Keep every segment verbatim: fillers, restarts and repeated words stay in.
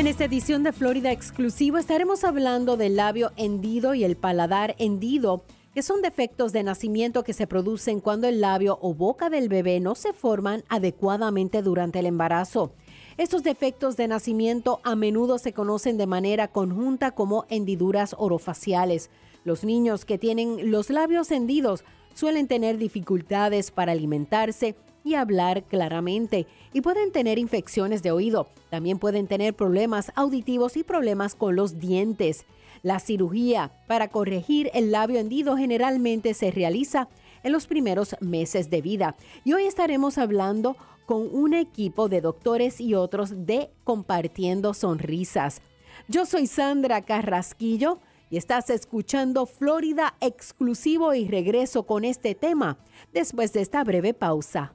En esta edición de Florida Exclusivo estaremos hablando del labio hendido y el paladar hendido, que son defectos de nacimiento que se producen cuando el labio o boca del bebé no se forman adecuadamente durante el embarazo. Estos defectos de nacimiento a menudo se conocen de manera conjunta como hendiduras orofaciales. Los niños que tienen los labios hendidos suelen tener dificultades para alimentarse y hablar claramente, y pueden tener infecciones de oído. También pueden tener problemas auditivos y problemas con los dientes. La cirugía para corregir el labio hendido generalmente se realiza en los primeros meses de vida. Y hoy estaremos hablando con un equipo de doctores y otros de Compartiendo Sonrisas. Yo soy Sandra Carrasquillo y estás escuchando Florida Exclusivo, y regreso con este tema después de esta breve pausa.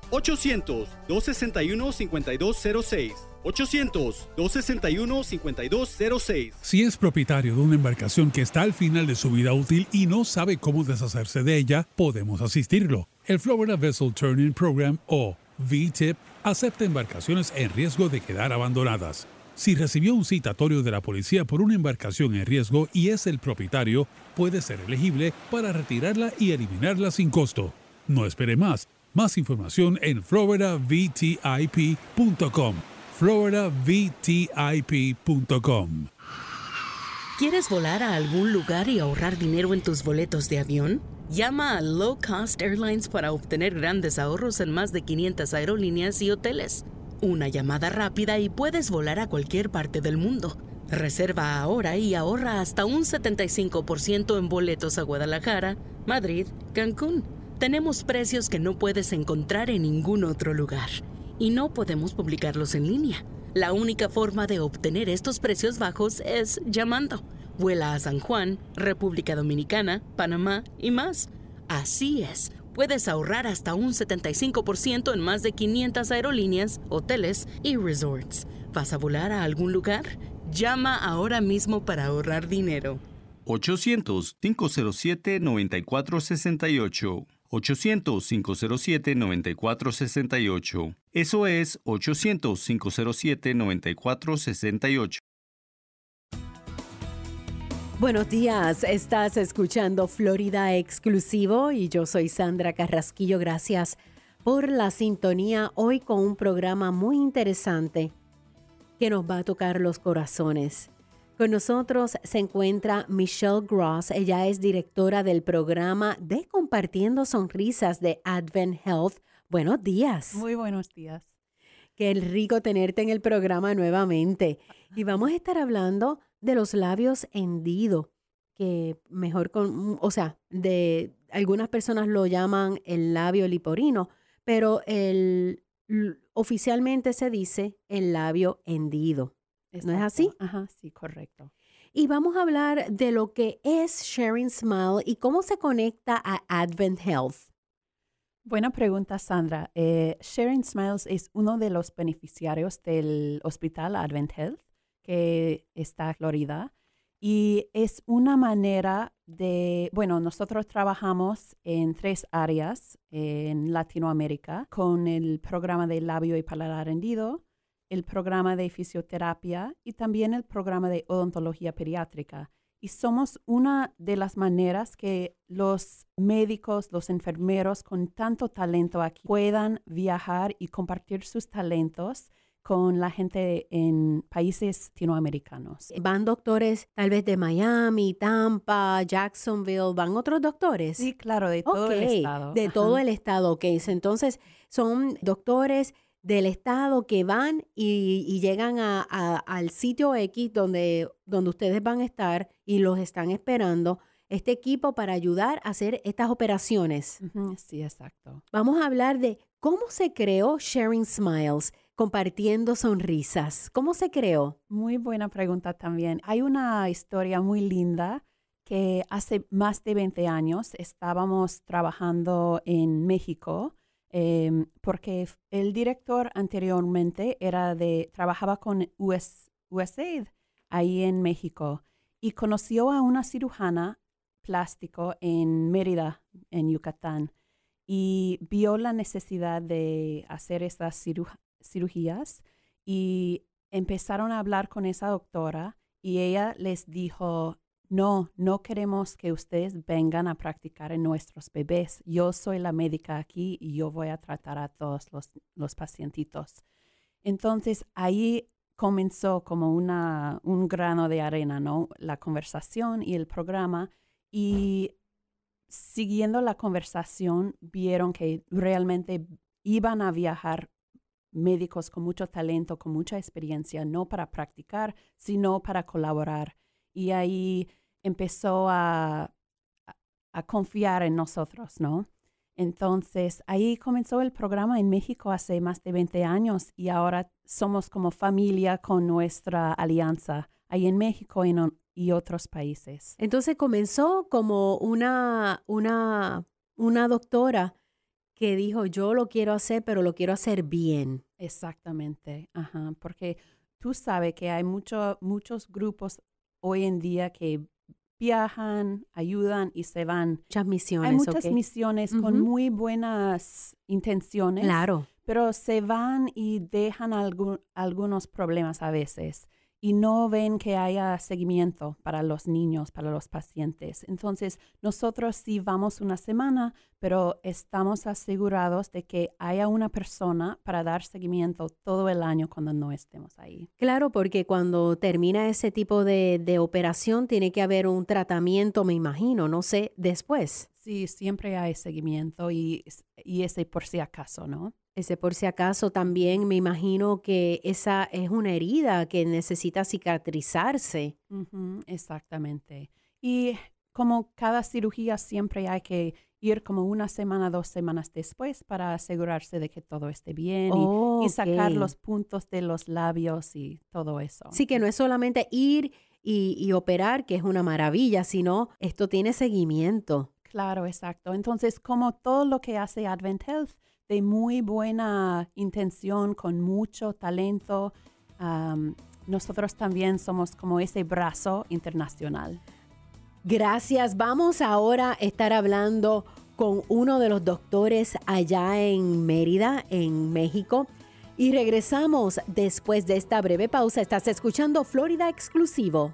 ocho cero cero, dos seis uno, cinco dos cero seis. ocho cero cero, dos seis uno, cinco dos cero seis. Si es propietario de una embarcación que está al final de su vida útil y no sabe cómo deshacerse de ella, podemos asistirlo. El Florida Vessel Turn-In Program, o V T I P, acepta embarcaciones en riesgo de quedar abandonadas. Si recibió un citatorio de la policía por una embarcación en riesgo y es el propietario, puede ser elegible para retirarla y eliminarla sin costo. No espere más. Más información en florida v t i p punto com. florida v t i p punto com. ¿Quieres volar a algún lugar y ahorrar dinero en tus boletos de avión? Llama a Low Cost Airlines para obtener grandes ahorros en más de quinientas aerolíneas y hoteles. Una llamada rápida y puedes volar a cualquier parte del mundo. Reserva ahora y ahorra hasta un setenta y cinco por ciento en boletos a Guadalajara, Madrid, Cancún. Tenemos precios que no puedes encontrar en ningún otro lugar. Y no podemos publicarlos en línea. La única forma de obtener estos precios bajos es llamando. Vuela a San Juan, República Dominicana, Panamá y más. Así es, puedes ahorrar hasta un setenta y cinco por ciento en más de quinientas aerolíneas, hoteles y resorts. ¿Vas a volar a algún lugar? Llama ahora mismo para ahorrar dinero. ocho cero cero, cinco cero siete, nueve cuatro seis ocho. ocho cero cero, cinco cero siete, nueve cuatro seis ocho. Eso es ocho cero cero, cinco cero siete, nueve cuatro seis ocho. Buenos días, estás escuchando Florida Exclusivo y yo soy Sandra Carrasquillo. Gracias por la sintonía hoy con un programa muy interesante que nos va a tocar los corazones. Con nosotros se encuentra Michelle Gross. Ella es directora del programa de Compartiendo Sonrisas de Advent Health. Buenos días. Muy buenos días. Qué rico tenerte en el programa nuevamente. Y vamos a estar hablando de los labios hendidos, que mejor con, o sea, de algunas personas lo llaman el labio liporino, pero el, oficialmente se dice el labio hendido. Exacto. ¿No es así? Ajá, sí, correcto. Y vamos a hablar de lo que es Sharing Smile y cómo se conecta a Advent Health. Buena pregunta, Sandra. Eh, Sharing Smiles es uno de los beneficiarios del hospital Advent Health, que está en Florida, y es una manera de, bueno, nosotros trabajamos en tres áreas en Latinoamérica con el programa de labio y paladar hendido, el programa de fisioterapia y también el programa de odontología pediátrica. Y somos una de las maneras que los médicos, los enfermeros con tanto talento aquí puedan viajar y compartir sus talentos con la gente en países latinoamericanos. ¿Van doctores tal vez de Miami, Tampa, Jacksonville? ¿Van otros doctores? Sí, claro, de todo okay. el estado. De Ajá. todo el estado, ok. Entonces, son doctores del estado que van y, y llegan a, a, al sitio X donde, donde ustedes van a estar y los están esperando, este equipo para ayudar a hacer estas operaciones. Uh-huh. Sí, exacto. Vamos a hablar de cómo se creó Sharing Smiles. Compartiendo Sonrisas. ¿Cómo se creó? Muy buena pregunta también. Hay una historia muy linda que hace más de veinte años estábamos trabajando en México eh, porque el director anteriormente era de, trabajaba con U S, U S A I D ahí en México y conoció a una cirujana plástico en Mérida, en Yucatán, y vio la necesidad de hacer estas ciru cirugías y empezaron a hablar con esa doctora y ella les dijo, no, no queremos que ustedes vengan a practicar en nuestros bebés. Yo soy la médica aquí y yo voy a tratar a todos los, los pacientitos. Entonces, ahí comenzó como una, un grano de arena, ¿no? La conversación y el programa. Y siguiendo la conversación, vieron que realmente iban a viajar médicos con mucho talento, con mucha experiencia, no para practicar, sino para colaborar. Y ahí empezó a, a, a confiar en nosotros, ¿no? Entonces, ahí comenzó el programa en México hace más de veinte años y ahora somos como familia con nuestra alianza ahí en México y, no, y otros países. Entonces, comenzó como una, una, una doctora que dijo, yo lo quiero hacer, pero lo quiero hacer bien. Exactamente, ajá, porque tú sabes que hay mucho, muchos grupos hoy en día que viajan, ayudan y se van. Muchas misiones. Hay muchas okay. misiones uh-huh. con muy buenas intenciones. Claro. Pero se van y dejan alg algunos problemas a veces y no ven que haya seguimiento para los niños, para los pacientes. Entonces, nosotros sí vamos una semana, pero estamos asegurados de que haya una persona para dar seguimiento todo el año cuando no estemos ahí. Claro, porque cuando termina ese tipo de, de operación, tiene que haber un tratamiento, me imagino, no sé, después. Sí, siempre hay seguimiento y, y ese por si acaso, ¿no? Ese por si acaso también me imagino que esa es una herida que necesita cicatrizarse. Uh-huh, exactamente. Y como cada cirugía siempre hay que ir como una semana, dos semanas después para asegurarse de que todo esté bien oh, y, y sacar okay. los puntos de los labios y todo eso. Sí, que no es solamente ir y, y operar, que es una maravilla, sino esto tiene seguimiento. Claro, exacto. Entonces, como todo lo que hace Advent Health, de muy buena intención, con mucho talento. Um, nosotros también somos como ese brazo internacional. Gracias. Vamos ahora a estar hablando con uno de los doctores allá en Mérida, en México. Y regresamos después de esta breve pausa. Estás escuchando Florida Exclusivo.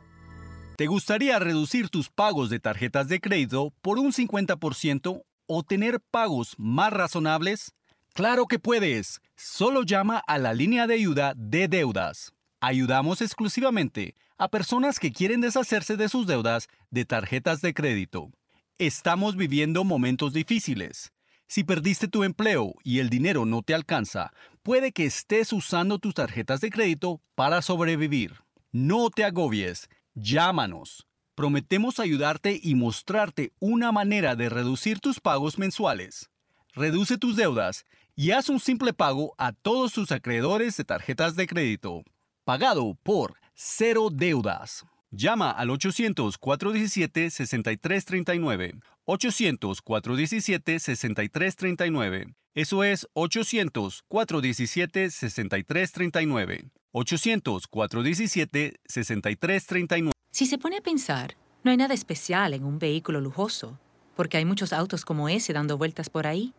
¿Te gustaría reducir tus pagos de tarjetas de crédito por un cincuenta por ciento o tener pagos más razonables? ¡Claro que puedes! Solo llama a la línea de ayuda de deudas. Ayudamos exclusivamente a personas que quieren deshacerse de sus deudas de tarjetas de crédito. Estamos viviendo momentos difíciles. Si perdiste tu empleo y el dinero no te alcanza, puede que estés usando tus tarjetas de crédito para sobrevivir. No te agobies. Llámanos. Prometemos ayudarte y mostrarte una manera de reducir tus pagos mensuales. Reduce tus deudas y haz un simple pago a todos tus acreedores de tarjetas de crédito. Pagado por Cero Deudas. Llama al ochocientos, cuatrocientos diecisiete, sesenta y tres treinta y nueve. ochocientos, cuatrocientos diecisiete, sesenta y tres treinta y nueve. Eso es ochocientos, cuatrocientos diecisiete, sesenta y tres treinta y nueve. ochocientos, cuatrocientos diecisiete, sesenta y tres treinta y nueve. Si se pone a pensar, no hay nada especial en un vehículo lujoso, porque hay muchos autos como ese dando vueltas por ahí.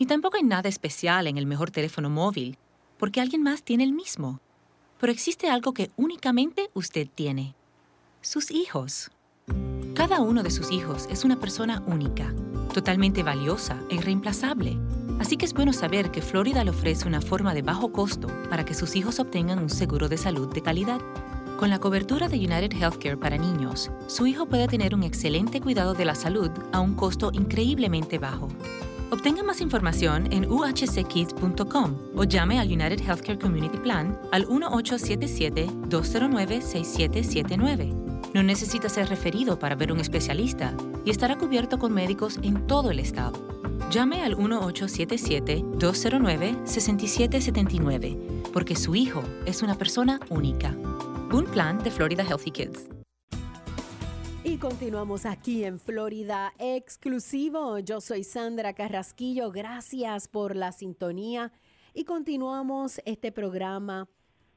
Ni tampoco hay nada especial en el mejor teléfono móvil, porque alguien más tiene el mismo. Pero existe algo que únicamente usted tiene. Sus hijos. Cada uno de sus hijos es una persona única, totalmente valiosa e irreemplazable. Así que es bueno saber que Florida le ofrece una forma de bajo costo para que sus hijos obtengan un seguro de salud de calidad. Con la cobertura de UnitedHealthcare para niños, su hijo puede tener un excelente cuidado de la salud a un costo increíblemente bajo. Obtenga más información en u h c kids punto com o llame al UnitedHealthcare Community Plan al uno ocho siete siete, dos cero nueve, seis siete siete nueve. No necesita ser referido para ver un especialista y estará cubierto con médicos en todo el estado. Llame al uno ocho siete siete, dos cero nueve, seis siete siete nueve. porque su hijo es una persona única. Un plan de Florida Healthy Kids. Y continuamos aquí en Florida Exclusivo. Yo soy Sandra Carrasquillo. Gracias por la sintonía. Y continuamos este programa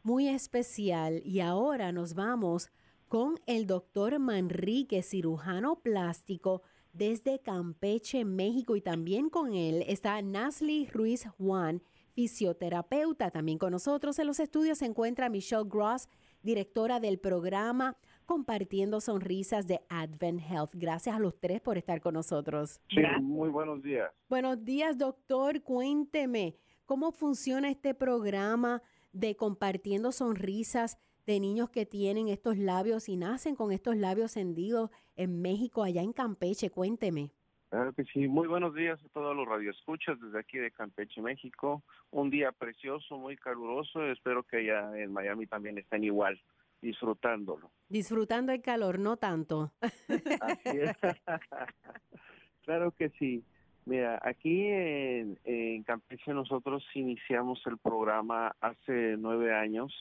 muy especial. Y ahora nos vamos con el doctor Manrique, cirujano plástico desde Campeche, México. Y también con él está Nazli Ruiz Juan, fisioterapeuta. También con nosotros en los estudios se encuentra Michelle Gross, directora del programa Compartiendo Sonrisas de Advent Health. Gracias a los tres por estar con nosotros. Sí, muy buenos días. Buenos días, doctor. Cuénteme, ¿cómo funciona este programa de Compartiendo Sonrisas de niños que tienen estos labios y nacen con estos labios hendidos en México, allá en Campeche? Cuénteme. Claro que sí. Muy buenos días a todos los radioescuchas desde aquí de Campeche, México. Un día precioso, muy caluroso. Espero que allá en Miami también estén igual, disfrutándolo. Disfrutando el calor, no tanto. Así es. Claro que sí. Mira, aquí en, en Campeche nosotros iniciamos el programa hace nueve años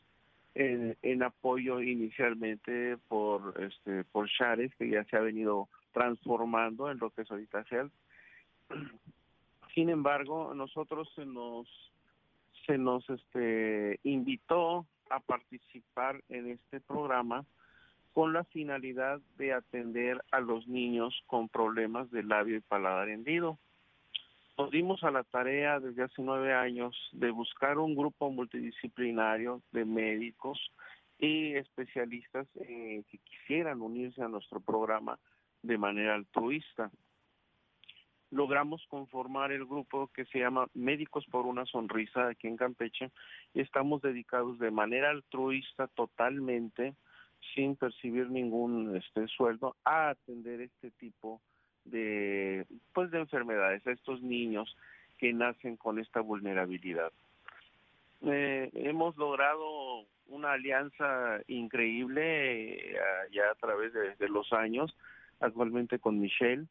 en, en apoyo inicialmente por este por Shares, que ya se ha venido transformando en lo que es ahorita Health. Sin embargo, nosotros se nos se nos este invitó a participar en este programa con la finalidad de atender a los niños con problemas de labio y paladar hendido. Nos dimos a la tarea desde hace nueve años de buscar un grupo multidisciplinario de médicos y especialistas eh, que quisieran unirse a nuestro programa de manera altruista. Logramos conformar el grupo que se llama Médicos por una Sonrisa aquí en Campeche, y estamos dedicados de manera altruista totalmente, sin percibir ningún este sueldo, a atender este tipo de pues de enfermedades, a estos niños que nacen con esta vulnerabilidad. Eh, hemos logrado una alianza increíble eh, ya a través de, de los años, actualmente con Michelle,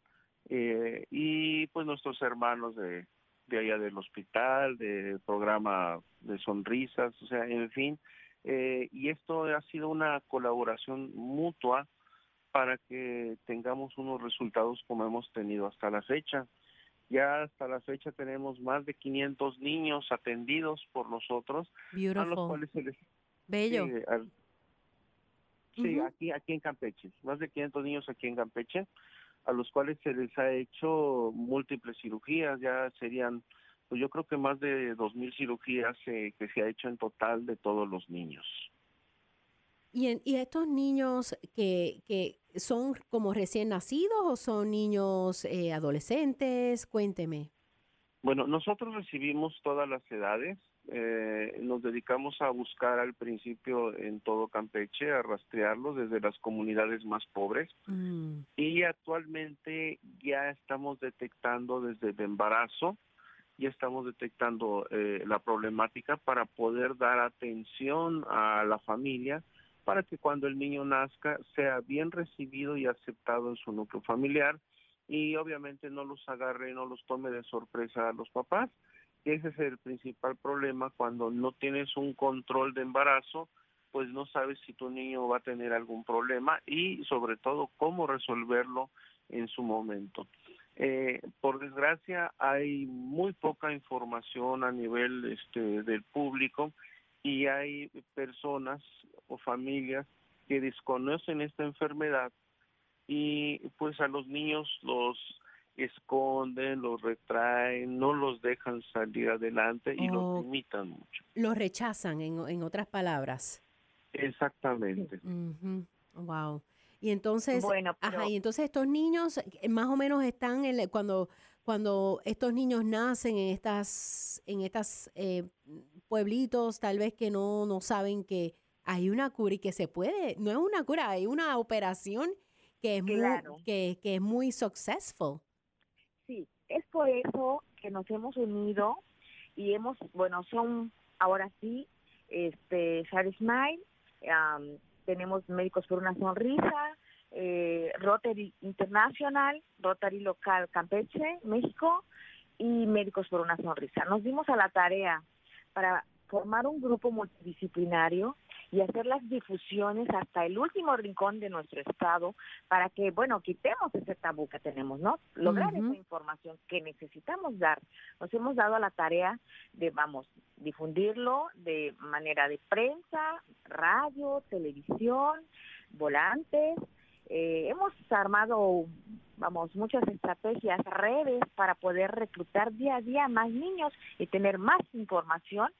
Eh, y pues nuestros hermanos de, de allá del hospital, del programa de sonrisas, o sea, en fin, eh, y esto ha sido una colaboración mutua para que tengamos unos resultados como hemos tenido hasta la fecha. Ya hasta la fecha tenemos más de quinientos niños atendidos por nosotros. Beautiful. A los cuales se les... Bello. Eh, al... Sí, uh-huh. aquí, aquí en Campeche, más de quinientos niños aquí en Campeche, a los cuales se les ha hecho múltiples cirugías. Ya serían, pues yo creo que más de dos mil cirugías eh, que se ha hecho en total de todos los niños. ¿Y, en, y estos niños que, que son como recién nacidos o son niños eh, adolescentes? Cuénteme. Bueno, nosotros recibimos todas las edades. Eh, nos dedicamos a buscar al principio en todo Campeche, a rastrearlos desde las comunidades más pobres, mm. y actualmente ya estamos detectando desde el embarazo, ya estamos detectando eh, la problemática para poder dar atención a la familia, para que cuando el niño nazca sea bien recibido y aceptado en su núcleo familiar, y obviamente no los agarre, no los tome de sorpresa a los papás. Ese es el principal problema: cuando no tienes un control de embarazo, pues no sabes si tu niño va a tener algún problema y sobre todo cómo resolverlo en su momento. Eh, por desgracia hay muy poca información a nivel este, del público, y hay personas o familias que desconocen esta enfermedad y pues a los niños los esconden, los retraen, no los dejan salir adelante y oh, los limitan mucho. Los rechazan, en, en otras palabras. Exactamente. Uh-huh. Wow. Y entonces, bueno, pero... ajá, y entonces estos niños más o menos están en, cuando cuando estos niños nacen en estas en estas eh, pueblitos, tal vez que no no saben que hay una cura y que se puede, no es una cura, hay una operación que es claro. muy que que es muy successful. Sí, es por eso que nos hemos unido y hemos, bueno, son ahora sí, este, Sharing Smiles, um, tenemos Médicos por una Sonrisa, eh, Rotary Internacional, Rotary Local Campeche, México, y Médicos por una Sonrisa. Nos dimos a la tarea para formar un grupo multidisciplinario y hacer las difusiones hasta el último rincón de nuestro estado para que, bueno, quitemos ese tabú que tenemos, ¿no? Lograr uh-huh. esa información que necesitamos dar. Nos hemos dado a la tarea de, vamos, difundirlo de manera de prensa, radio, televisión, volantes. Eh, hemos armado, vamos, muchas estrategias, redes para poder reclutar día a día más niños y tener más información.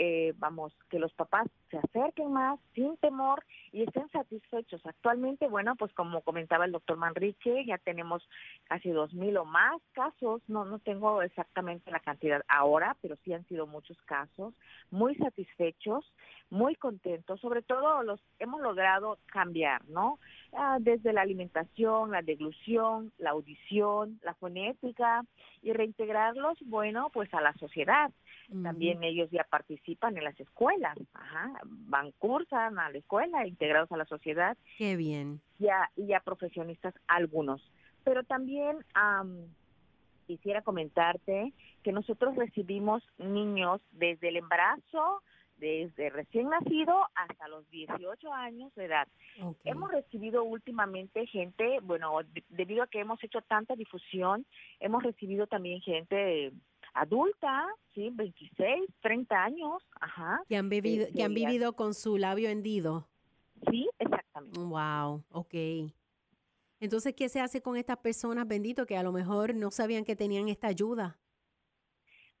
Eh, vamos, que los papás se acerquen más sin temor y estén satisfechos. Actualmente, bueno, pues como comentaba el doctor Manrique, ya tenemos casi dos mil o más casos, no no tengo exactamente la cantidad ahora, pero sí han sido muchos casos, muy satisfechos, muy contentos, sobre todo los hemos logrado cambiar, ¿no? Ah, desde la alimentación, la deglución, la audición, la fonética y reintegrarlos, bueno, pues a la sociedad. También ellos ya participan en las escuelas, ajá, van, cursan a la escuela, integrados a la sociedad. Qué bien. Ya, ya profesionistas algunos. Pero también um, quisiera comentarte que nosotros recibimos niños desde el embarazo, desde recién nacido hasta los dieciocho años de edad. Okay. Hemos recibido últimamente gente, bueno, de, debido a que hemos hecho tanta difusión, hemos recibido también gente adulta, sí, veintiséis, treinta años, ajá. Que han vivido, que han vivido con su labio hendido. Sí, exactamente. Wow, okay. Entonces, ¿qué se hace con estas personas, bendito, que a lo mejor no sabían que tenían esta ayuda?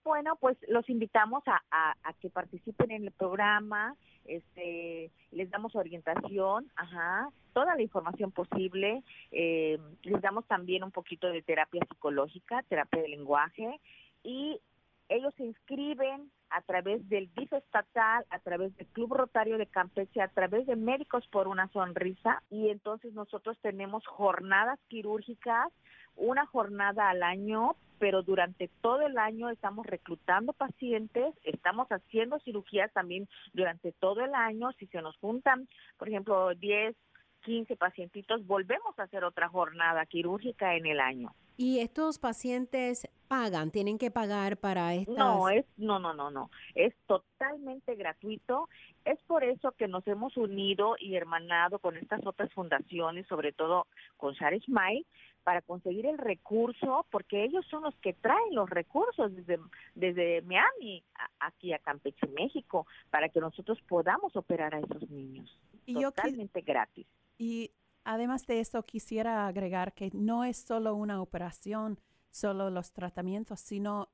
Bueno, pues los invitamos a, a, a que participen en el programa, este, les damos orientación, ajá, toda la información posible, eh, les damos también un poquito de terapia psicológica, terapia de lenguaje, y ellos se inscriben a través del D I F estatal, a través del Club Rotario de Campeche, a través de Médicos por una Sonrisa, y entonces nosotros tenemos jornadas quirúrgicas, una jornada al año, pero durante todo el año estamos reclutando pacientes, estamos haciendo cirugías también durante todo el año, si se nos juntan, por ejemplo, diez, quince pacientitos, volvemos a hacer otra jornada quirúrgica en el año. ¿Y estos pacientes pagan? ¿Tienen que pagar para estas? No, es, no, no, no, no. Es totalmente gratuito. Es por eso que nos hemos unido y hermanado con estas otras fundaciones, sobre todo con Sharing Smiles, para conseguir el recurso, porque ellos son los que traen los recursos desde, desde Miami a, aquí a Campeche, México, para que nosotros podamos operar a esos niños. Y totalmente yo que... gratis. Y además de esto, quisiera agregar que no es solo una operación, solo los tratamientos, sino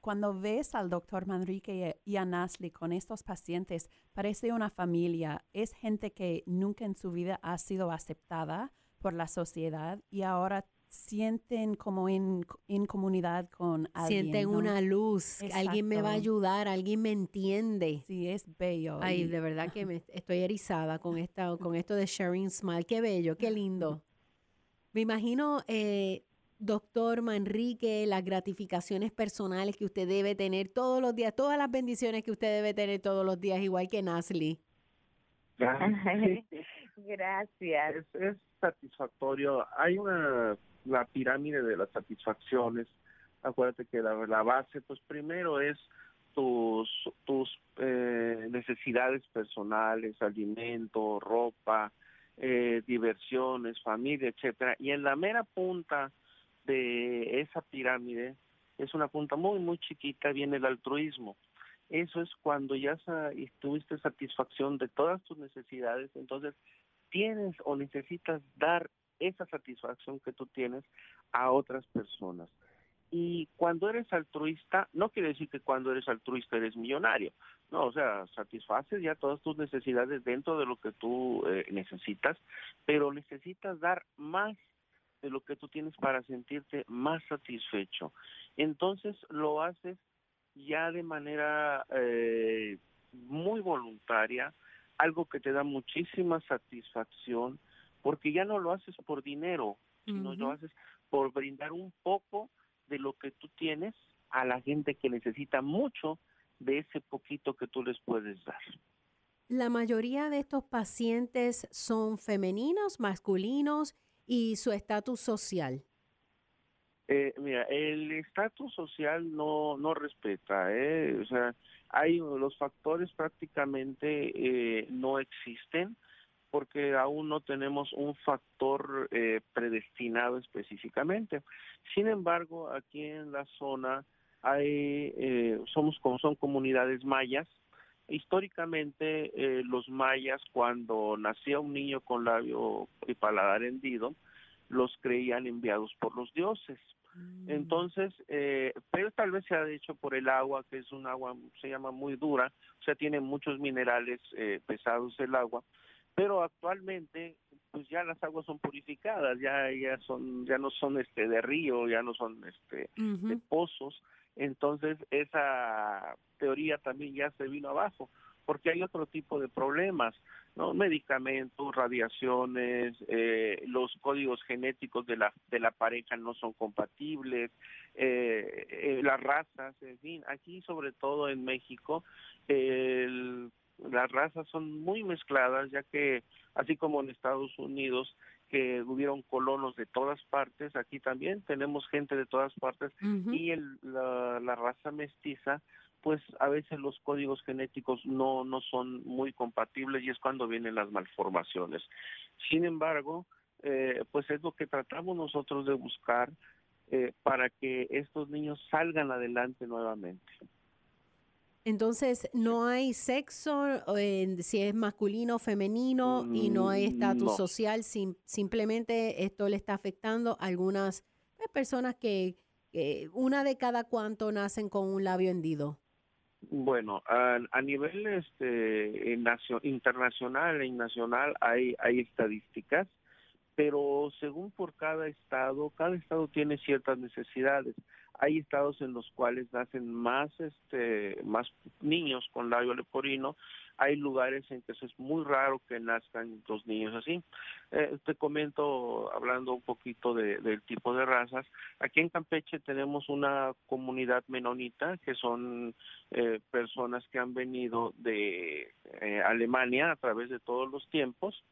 cuando ves al doctor Manrique y a Nazli con estos pacientes, parece una familia, es gente que nunca en su vida ha sido aceptada por la sociedad y ahora sienten como en, en comunidad con alguien. Sienten, ¿no?, una luz. Exacto. Alguien me va a ayudar, alguien me entiende. Sí, es bello. Ay, y... de verdad que me estoy erizada con esta, con esto de Sharing Smile. Qué bello, qué lindo. Me imagino, eh, doctor Manrique, las gratificaciones personales que usted debe tener todos los días, todas las bendiciones que usted debe tener todos los días, igual que Nazli. Gracias. Es, es satisfactorio. Hay una... la pirámide de las satisfacciones. Acuérdate que la, la base, pues primero es tus, tus eh, necesidades personales, alimento, ropa, eh, diversiones, familia, etcétera. Y en la mera punta de esa pirámide, es una punta muy, muy chiquita, viene el altruismo. Eso es cuando ya sa- tuviste satisfacción de todas tus necesidades, entonces tienes o necesitas dar esa satisfacción que tú tienes a otras personas. Y cuando eres altruista, no quiere decir que cuando eres altruista eres millonario. No, o sea, satisfaces ya todas tus necesidades dentro de lo que tú eh, necesitas, pero necesitas dar más de lo que tú tienes para sentirte más satisfecho. Entonces lo haces ya de manera eh, muy voluntaria, algo que te da muchísima satisfacción, porque ya no lo haces por dinero, sino uh-huh. lo haces por brindar un poco de lo que tú tienes a la gente que necesita mucho de ese poquito que tú les puedes dar. ¿La mayoría de estos pacientes son femeninos, masculinos y su estatus social? Eh, mira, el estatus social no no respeta, ¿eh? O sea, hay los factores prácticamente eh, no existen, porque aún no tenemos un factor eh, predestinado específicamente. Sin embargo, aquí en la zona hay eh, somos como son comunidades mayas. Históricamente, eh, los mayas, cuando nacía un niño con labio y paladar hendido, los creían enviados por los dioses. Mm. Entonces, eh, pero tal vez se ha hecho por el agua, que es un agua, se llama muy dura, o sea, tiene muchos minerales eh, pesados el agua. Pero actualmente, pues ya las aguas son purificadas, ya ya son, ya no son este de río, ya no son este uh-huh. de pozos. Entonces esa teoría también ya se vino abajo, porque hay otro tipo de problemas, ¿no? Medicamentos, radiaciones, eh, los códigos genéticos de la de la pareja no son compatibles, eh, eh, las razas, en fin. Aquí, sobre todo en México, eh, el las razas son muy mezcladas, ya que así como en Estados Unidos, que hubieron colonos de todas partes, aquí también tenemos gente de todas partes, uh-huh. y el, la, la raza mestiza, pues a veces los códigos genéticos no, no son muy compatibles, y es cuando vienen las malformaciones. Sin embargo, eh, pues es lo que tratamos nosotros de buscar eh, para que estos niños salgan adelante nuevamente. Entonces, no hay sexo, eh, si es masculino o femenino, mm, y no hay estatus no. social, sim, simplemente esto le está afectando a algunas eh, personas que eh, una de cada cuánto nacen con un labio hendido. Bueno, a, a nivel este, nacio, internacional e nacional hay, hay estadísticas, pero según por cada estado, cada estado tiene ciertas necesidades. Hay estados en los cuales nacen más este más niños con labio leporino, hay lugares en que eso es muy raro que nazcan los niños así. Eh, te comento, hablando un poquito de, del tipo de razas, aquí en Campeche tenemos una comunidad menonita, que son eh, personas que han venido de eh, Alemania a través de todos los tiempos.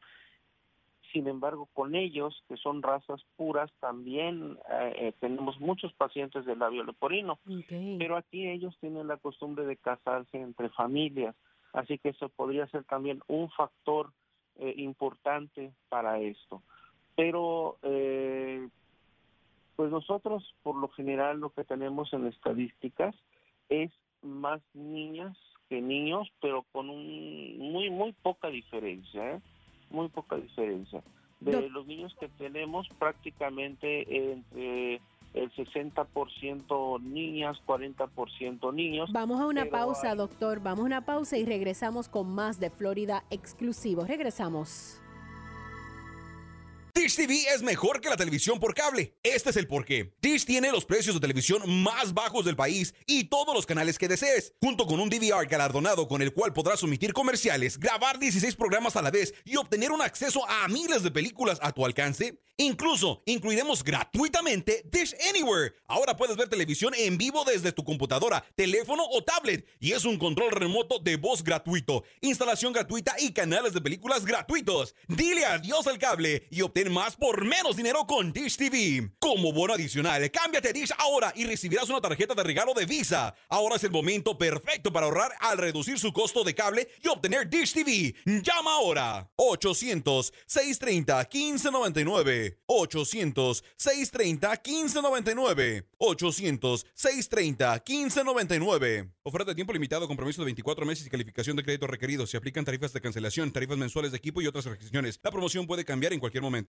Sin embargo, con ellos, que son razas puras, también eh, tenemos muchos pacientes de labio leporino. Okay. Pero aquí ellos tienen la costumbre de casarse entre familias, así que eso podría ser también un factor eh, importante para esto. Pero, eh, pues nosotros, por lo general, lo que tenemos en estadísticas es más niñas que niños, pero con un muy, muy poca diferencia, ¿eh? Muy poca diferencia. De los niños que tenemos, prácticamente entre el sesenta por ciento niñas, cuarenta por ciento niños. Vamos a una pausa, hay... doctor. Vamos a una pausa y regresamos con más de Florida Exclusivo. Regresamos. Dish T V es mejor que la televisión por cable. Este es el porqué. Dish tiene los precios de televisión más bajos del país y todos los canales que desees, junto con un D V R galardonado con el cual podrás omitir comerciales, grabar dieciséis programas a la vez y obtener un acceso a miles de películas a tu alcance. Incluso incluiremos gratuitamente Dish Anywhere. Ahora puedes ver televisión en vivo desde tu computadora, teléfono o tablet, y es un control remoto de voz gratuito, instalación gratuita y canales de películas gratuitos. Dile adiós al cable y obtén más por menos dinero con Dish T V. Como bono adicional, cámbiate a Dish ahora y recibirás una tarjeta de regalo de Visa. Ahora es el momento perfecto para ahorrar al reducir su costo de cable y obtener Dish T V. Llama ahora. ocho cero cero, seis tres cero, uno cinco nueve nueve. ocho cero cero, seis tres cero, uno cinco nueve nueve. ocho cero cero, seis tres cero, uno cinco nueve nueve. Oferta de tiempo limitado con permiso de veinticuatro meses y calificación de crédito requerido. Se aplican tarifas de cancelación, tarifas mensuales de equipo y otras restricciones. La promoción puede cambiar en cualquier momento.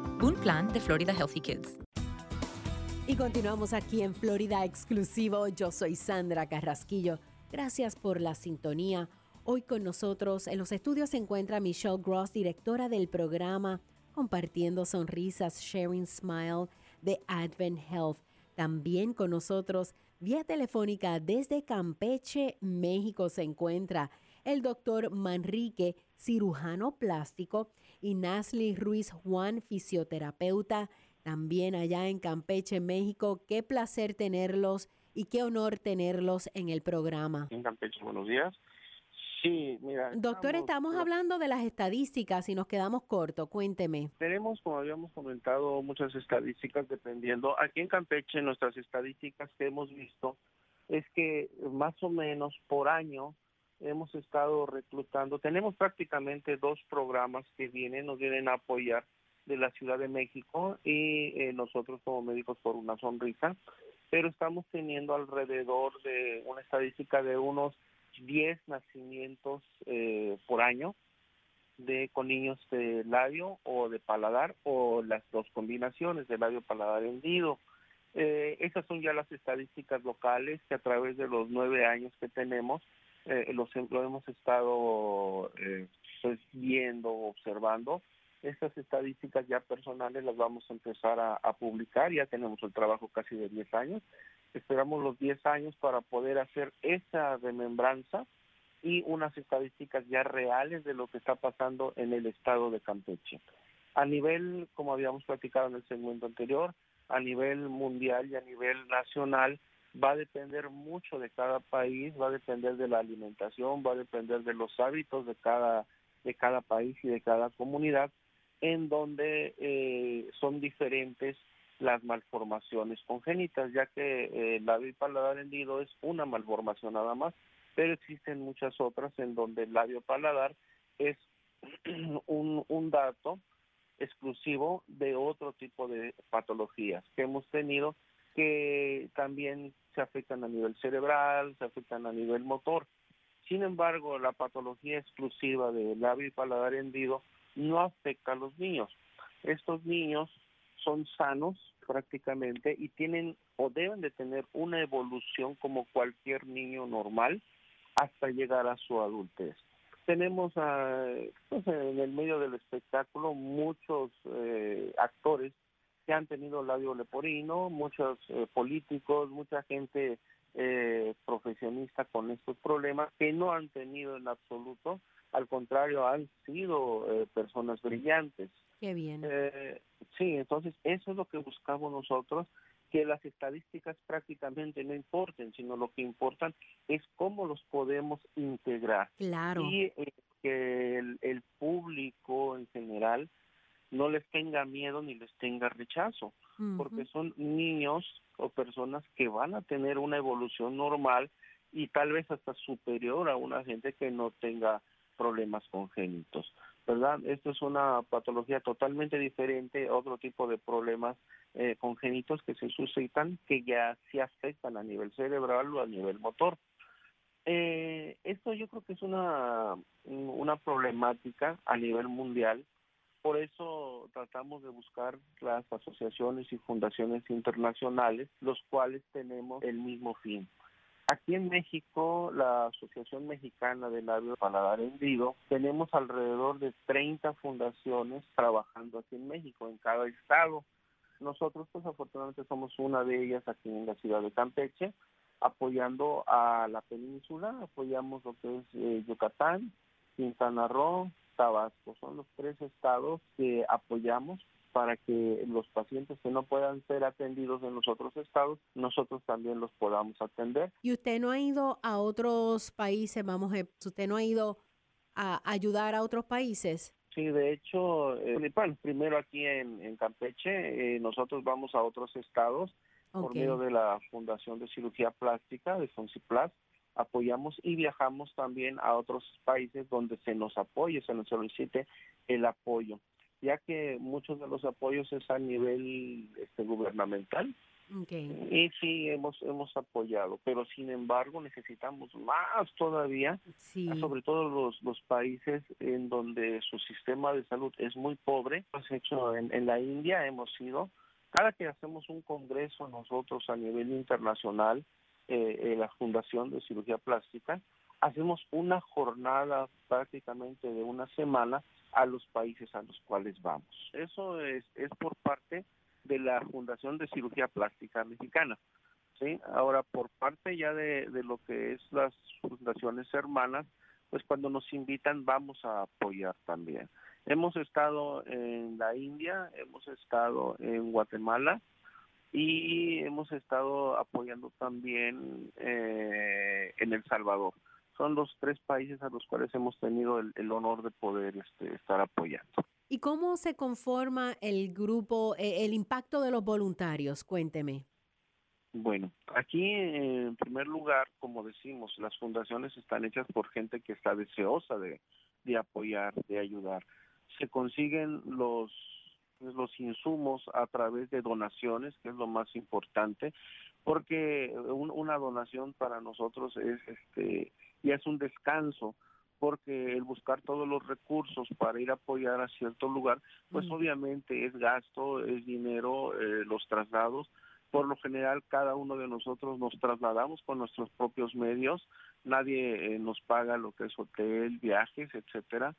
Un plan de Florida Healthy Kids. Y continuamos aquí en Florida Exclusivo. Yo soy Sandra Carrasquillo. Gracias por la sintonía. Hoy con nosotros en los estudios se encuentra Michelle Gross, directora del programa Compartiendo Sonrisas, Sharing Smiles de Advent Health. También con nosotros, vía telefónica desde Campeche, México, se encuentra el doctor Manrique, cirujano plástico, y Nazli Ruiz Juan, fisioterapeuta, también allá en Campeche, México. Qué placer tenerlos y qué honor tenerlos en el programa. En Campeche, buenos días. Sí, mira. Doctor, estamos, estamos hablando de las estadísticas y nos quedamos cortos. Cuénteme. Tenemos, como habíamos comentado, muchas estadísticas dependiendo. Aquí en Campeche, nuestras estadísticas que hemos visto es que más o menos por año hemos estado reclutando, tenemos prácticamente dos programas que vienen, nos vienen a apoyar de la Ciudad de México y eh, nosotros como Médicos por una Sonrisa, pero estamos teniendo alrededor de una estadística de unos diez nacimientos eh, por año de con niños de labio o de paladar o las dos combinaciones de labio paladar hendido. Eh, esas son ya las estadísticas locales que a través de los nueve años que tenemos, Eh, los lo hemos estado eh, pues viendo, observando. Estas estadísticas ya personales las vamos a empezar a, a publicar. Ya tenemos el trabajo casi de diez años. Esperamos los diez años para poder hacer esa remembranza y unas estadísticas ya reales de lo que está pasando en el estado de Campeche. A nivel, como habíamos platicado en el segmento anterior, a nivel mundial y a nivel nacional, va a depender mucho de cada país, va a depender de la alimentación, va a depender de los hábitos de cada de cada país y de cada comunidad, en donde eh, son diferentes las malformaciones congénitas, ya que eh, el labio y paladar hendido es una malformación nada más, pero existen muchas otras en donde el labio paladar es un, un dato exclusivo de otro tipo de patologías que hemos tenido, que también se afectan a nivel cerebral, se afectan a nivel motor. Sin embargo, la patología exclusiva del labio y paladar hendido no afecta a los niños. Estos niños son sanos prácticamente y tienen o deben de tener una evolución como cualquier niño normal hasta llegar a su adultez. Tenemos a, pues, en el medio del espectáculo muchos eh, actores que han tenido labio leporino, muchos eh, políticos, mucha gente eh, profesionistas con estos problemas que no han tenido en absoluto, al contrario, han sido eh, personas brillantes. Qué bien. Eh, sí, entonces eso es lo que buscamos nosotros, que las estadísticas prácticamente no importen, sino lo que importan es cómo los podemos integrar. Claro. Y eh, que el, el público en general no les tenga miedo ni les tenga rechazo, uh-huh. porque son niños o personas que van a tener una evolución normal y tal vez hasta superior a una gente que no tenga problemas congénitos, ¿verdad? Esto es una patología totalmente diferente a otro tipo de problemas eh, congénitos que se suscitan, que ya sí afectan a nivel cerebral o a nivel motor. Eh, esto yo creo que es una, una problemática a nivel mundial. Por eso tratamos de buscar las asociaciones y fundaciones internacionales, los cuales tenemos el mismo fin. Aquí en México, la Asociación Mexicana de Labio Paladar Hendido, tenemos alrededor de treinta fundaciones trabajando aquí en México, en cada estado. Nosotros, pues afortunadamente, somos una de ellas aquí en la ciudad de Campeche, apoyando a la península, apoyamos lo que es eh, Yucatán, Quintana Roo, Tabasco. Son los tres estados que apoyamos para que los pacientes que no puedan ser atendidos en los otros estados, nosotros también los podamos atender. ¿Y usted no ha ido a otros países? Vamos, ¿usted no ha ido a ayudar a otros países? Sí, de hecho, eh, bueno, primero aquí en, en Campeche, eh, nosotros vamos a otros estados, okay. por medio de la Fundación de Cirugía Plástica de Fonciplas. Apoyamos y viajamos también a otros países donde se nos apoye, se nos solicite el apoyo, ya que muchos de los apoyos es a nivel este, gubernamental. Okay. Y sí, hemos hemos apoyado, pero sin embargo necesitamos más todavía, sí. sobre todo los, los países en donde su sistema de salud es muy pobre. Hemos hecho en, en la India, hemos ido, cada que hacemos un congreso nosotros a nivel internacional, Eh, eh, la Fundación de Cirugía Plástica, hacemos una jornada prácticamente de una semana a los países a los cuales vamos. Eso es, es por parte de la Fundación de Cirugía Plástica Mexicana, ¿sí? Ahora, por parte ya de, de lo que es las fundaciones hermanas, pues cuando nos invitan vamos a apoyar también. Hemos estado en la India, hemos estado en Guatemala, y hemos estado apoyando también eh, en El Salvador. Son los tres países a los cuales hemos tenido el, el honor de poder este, estar apoyando. ¿Y cómo se conforma el grupo, eh, el impacto de los voluntarios? Cuénteme. Bueno, aquí en primer lugar, como decimos, las fundaciones están hechas por gente que está deseosa de, de apoyar, de ayudar. Se consiguen los... los insumos a través de donaciones, que es lo más importante, porque un, una donación para nosotros es este ya es un descanso, porque el buscar todos los recursos para ir a apoyar a cierto lugar, pues mm. obviamente es gasto, es dinero, eh, los traslados. Por lo general, cada uno de nosotros nos trasladamos con nuestros propios medios, nadie eh, nos paga lo que es hotel, viajes, etcétera.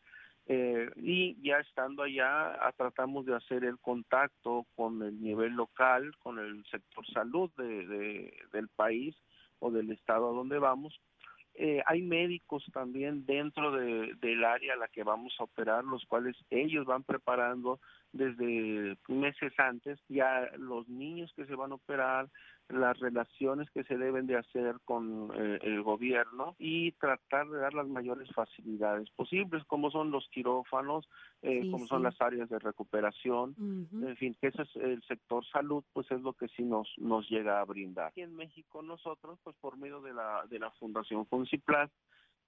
Eh, y ya estando allá tratamos de hacer el contacto con el nivel local, con el sector salud de, de, del país o del estado a donde vamos. Eh, hay médicos también dentro de, del área a la que vamos a operar, los cuales ellos van preparando desde meses antes ya los niños que se van a operar, las relaciones que se deben de hacer con eh, el gobierno y tratar de dar las mayores facilidades posibles, como son los quirófanos, eh, sí, como sí. son las áreas de recuperación, uh-huh. en fin, que ese es el sector salud, pues es lo que sí nos nos llega a brindar. Aquí en México nosotros, pues por medio de la de la Fundación Fonciplas,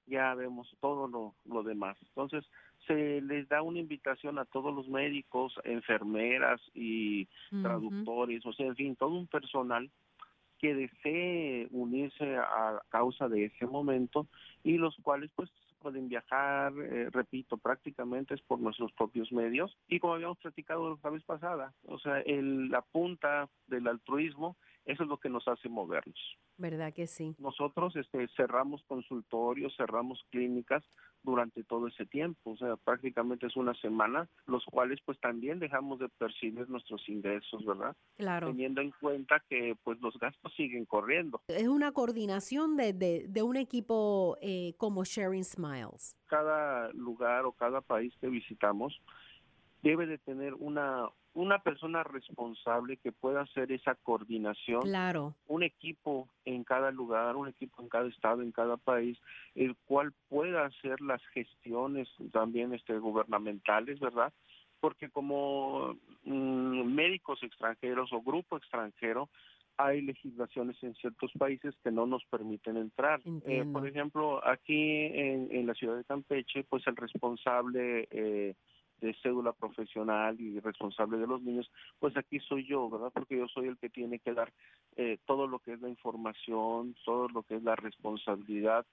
ya vemos todo lo, lo demás. Entonces, se les da una invitación a todos los médicos, enfermeras y uh-huh. traductores, o sea, en fin, todo un personal que desee unirse a causa de ese momento y los cuales pues pueden viajar, eh, repito, prácticamente es por nuestros propios medios. Y como habíamos platicado la vez pasada, o sea, el, la punta del altruismo Eso es lo que nos hace movernos. ¿Verdad que sí? Nosotros este, cerramos consultorios, cerramos clínicas durante todo ese tiempo, o sea, prácticamente es una semana, los cuales pues también dejamos de percibir nuestros ingresos, ¿verdad? Claro. Teniendo en cuenta que pues los gastos siguen corriendo. Es una coordinación de, de, de un equipo eh, como Sharing Smiles. Cada lugar o cada país que visitamos debe de tener una una persona responsable que pueda hacer esa coordinación, claro, un equipo en cada lugar, un equipo en cada estado, en cada país, el cual pueda hacer las gestiones también este gubernamentales, ¿verdad? Porque como mmm, médicos extranjeros o grupo extranjero, hay legislaciones en ciertos países que no nos permiten entrar. Eh, por ejemplo, aquí en, en la ciudad de Campeche, pues el responsable eh, de cédula profesional y responsable de los niños, pues aquí soy yo, ¿verdad? Porque yo soy el que tiene que dar eh, todo lo que es la información, todo lo que es la responsabilidad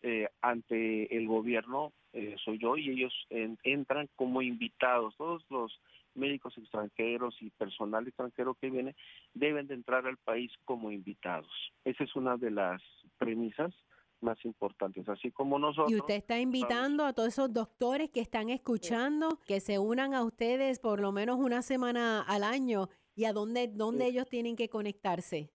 eh, ante el gobierno, eh, soy yo, y ellos en, entran como invitados. Todos los médicos extranjeros y personal extranjero que viene deben de entrar al país como invitados. Esa es una de las premisas más importantes, así como nosotros. Y usted está invitando a todos esos doctores que están escuchando, que se unan a ustedes por lo menos una semana al año, y a dónde, dónde ellos tienen que conectarse.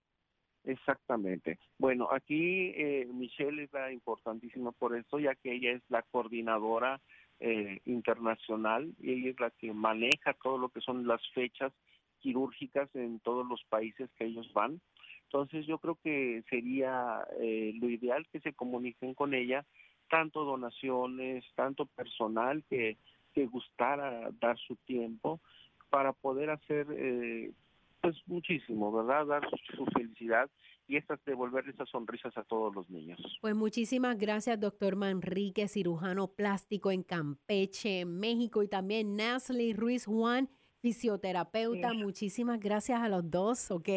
Exactamente. Bueno, aquí eh, Michelle es la importantísima por esto, ya que ella es la coordinadora eh, internacional, y ella es la que maneja todo lo que son las fechas quirúrgicas en todos los países que ellos van. Entonces yo creo que sería eh, lo ideal que se comuniquen con ella, tanto donaciones, tanto personal que, que gustara dar su tiempo para poder hacer eh, pues muchísimo, ¿verdad? Dar su felicidad y estas, devolverle esas sonrisas a todos los niños. Pues muchísimas gracias, doctor Manrique, cirujano plástico en Campeche, México, y también Nazli Ruiz Juan, fisioterapeuta. Sí. Muchísimas gracias a los dos, ¿ok?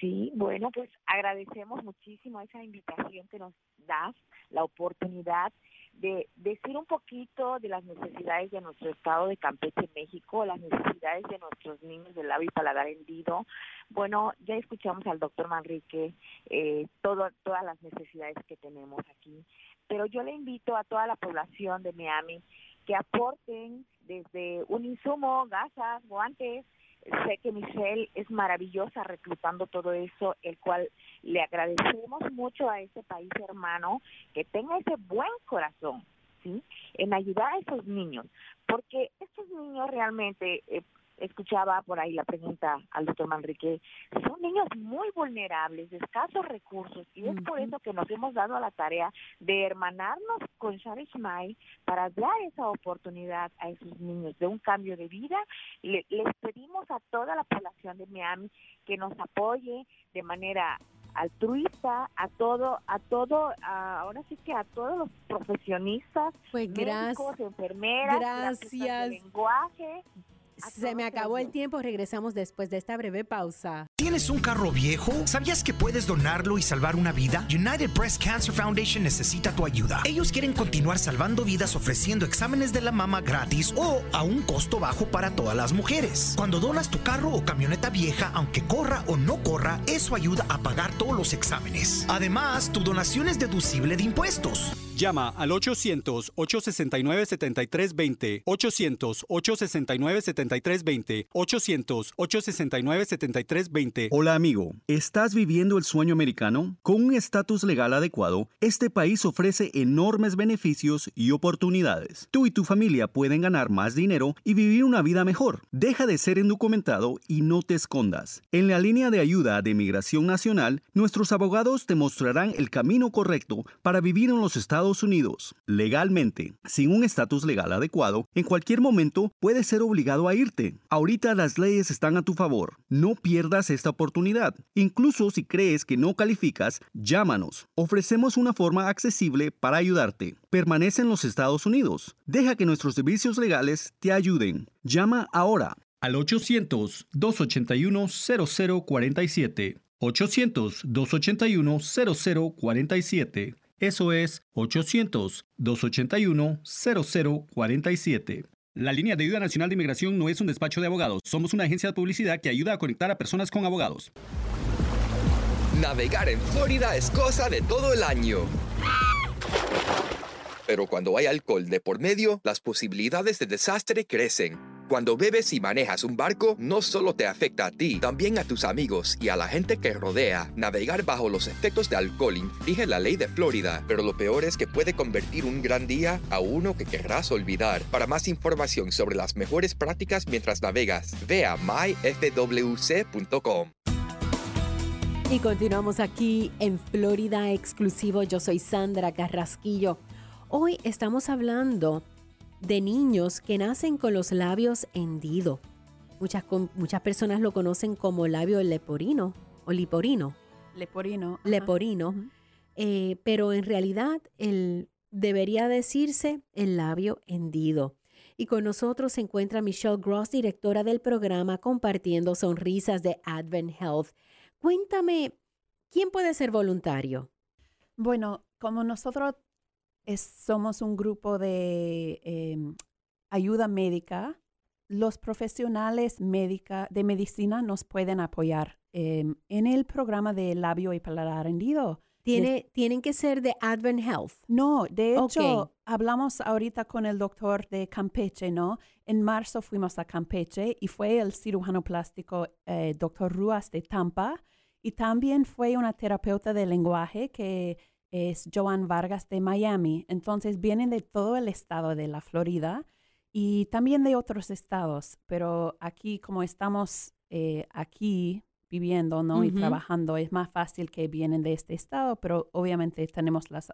Sí, bueno, pues agradecemos muchísimo esa invitación que nos das, la oportunidad de decir un poquito de las necesidades de nuestro estado de Campeche, México, las necesidades de nuestros niños de labio y paladar hendido. Bueno, ya escuchamos al doctor Manrique, eh, todo, todas las necesidades que tenemos aquí, pero yo le invito a toda la población de Miami que aporten desde un insumo, gasas, guantes. Sé que Michelle es maravillosa reclutando todo eso, el cual le agradecemos mucho a este país hermano que tenga ese buen corazón, ¿sí?, en ayudar a esos niños, porque estos niños realmente, eh, escuchaba por ahí la pregunta al doctor Manrique, son niños muy vulnerables, de escasos recursos, y es por eso que nos hemos dado a la tarea de hermanarnos con Sharing Smile para dar esa oportunidad a esos niños de un cambio de vida. Le, les pedimos a toda la población de Miami que nos apoye de manera altruista, a todo, a todo, a, ahora sí que a todos los profesionistas, pues, médicos, enfermeras, gracias, de lenguaje. Se me acabó el tiempo, regresamos después de esta breve pausa. ¿Tienes un carro viejo? ¿Sabías que puedes donarlo y salvar una vida? United Breast Cancer Foundation necesita tu ayuda. Ellos quieren continuar salvando vidas ofreciendo exámenes de la mama gratis o a un costo bajo para todas las mujeres. Cuando donas tu carro o camioneta vieja, aunque corra o no corra, eso ayuda a pagar todos los exámenes. Además, tu donación es deducible de impuestos. Llama al ocho cero cero, ocho seis nueve, siete tres dos cero, ocho cero cero, ocho seis nueve, siete tres dos cero, ocho cero cero, ocho seis nueve, siete tres dos cero. Hola amigo, ¿estás viviendo el sueño americano? Con un estatus legal adecuado, este país ofrece enormes beneficios y oportunidades. Tú y tu familia pueden ganar más dinero y vivir una vida mejor. Deja de ser indocumentado y no te escondas. En la línea de ayuda de Migración Nacional, nuestros abogados te mostrarán el camino correcto para vivir en los Estados Unidos. Estados Unidos, legalmente, sin un estatus legal adecuado, en cualquier momento puedes ser obligado a irte. Ahorita las leyes están a tu favor. No pierdas esta oportunidad. Incluso si crees que no calificas, llámanos. Ofrecemos una forma accesible para ayudarte. Permanece en los Estados Unidos. Deja que nuestros servicios legales te ayuden. Llama ahora al ocho cero cero, dos ocho uno, cero cero cuatro siete. ocho cero cero, dos ocho uno, cero cero cuatro siete. Eso es ocho cero cero, dos ocho uno, cero cero cuatro siete. La línea de ayuda nacional de inmigración no es un despacho de abogados. Somos una agencia de publicidad que ayuda a conectar a personas con abogados. Navegar en Florida es cosa de todo el año. Pero cuando hay alcohol de por medio, las posibilidades de desastre crecen. Cuando bebes y manejas un barco, no solo te afecta a ti, también a tus amigos y a la gente que rodea. Navegar bajo los efectos de alcohol infringe la ley de Florida, pero lo peor es que puede convertir un gran día a uno que querrás olvidar. Para más información sobre las mejores prácticas mientras navegas, ve a my f w c punto com. Y continuamos aquí en Florida Exclusivo. Yo soy Sandra Carrasquillo. Hoy estamos hablando de niños que nacen con los labios hendidos. Muchas, muchas personas lo conocen como labio leporino o liporino. Leporino. Leporino. Uh-huh. eh, pero en realidad el, debería decirse el labio hendido. Y con nosotros se encuentra Michelle Gross, directora del programa Compartiendo Sonrisas de Advent Health. Cuéntame, ¿quién puede ser voluntario? Bueno, como nosotros Es, somos un grupo de eh, ayuda médica. Los profesionales médica, de medicina nos pueden apoyar eh, en el programa de labio y paladar hendido. ¿Tiene, es, ¿Tienen que ser de Advent Health? No, de hecho, okay. Hablamos ahorita con el doctor de Campeche, ¿no? En marzo fuimos a Campeche y fue el cirujano plástico eh, doctor Ruas de Tampa, y también fue una terapeuta de lenguaje que es Joan Vargas de Miami. Entonces vienen de todo el estado de la Florida y también de otros estados, pero aquí como estamos eh, aquí viviendo, ¿no? Uh-huh. Y trabajando, es más fácil que vienen de este estado, pero obviamente tenemos las,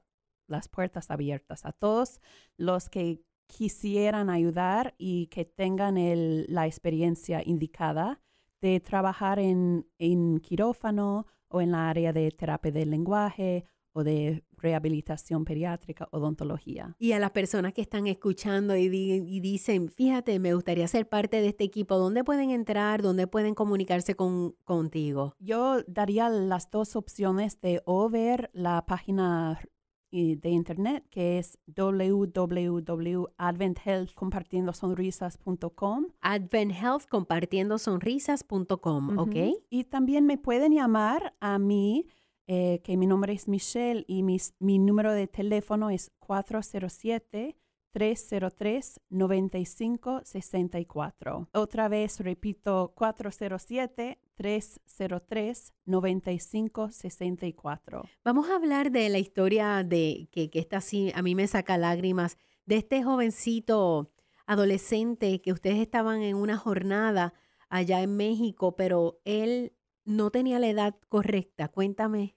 las puertas abiertas a todos los que quisieran ayudar y que tengan el, la experiencia indicada de trabajar en, en quirófano o en la área de terapia del lenguaje o de rehabilitación pediátrica, odontología. Y a las personas que están escuchando y, di- y dicen, fíjate, me gustaría ser parte de este equipo, ¿dónde pueden entrar? ¿Dónde pueden comunicarse con- contigo? Yo daría las dos opciones, de o ver la página de internet, que es doble u doble u doble u punto advent health compartiendo sonrisas punto com. advent health compartiendo sonrisas punto com, uh-huh. ¿Ok? Y también me pueden llamar a mí, Eh, que mi nombre es Michelle y mis, mi número de teléfono es cuatro cero siete, tres cero tres, nueve cinco seis cuatro. Otra vez repito, cuatro cero siete, tres cero tres, nueve cinco seis cuatro. Vamos a hablar de la historia de que, que está así, a mí me saca lágrimas, de este jovencito adolescente que ustedes estaban en una jornada allá en México, pero él no tenía la edad correcta. Cuéntame.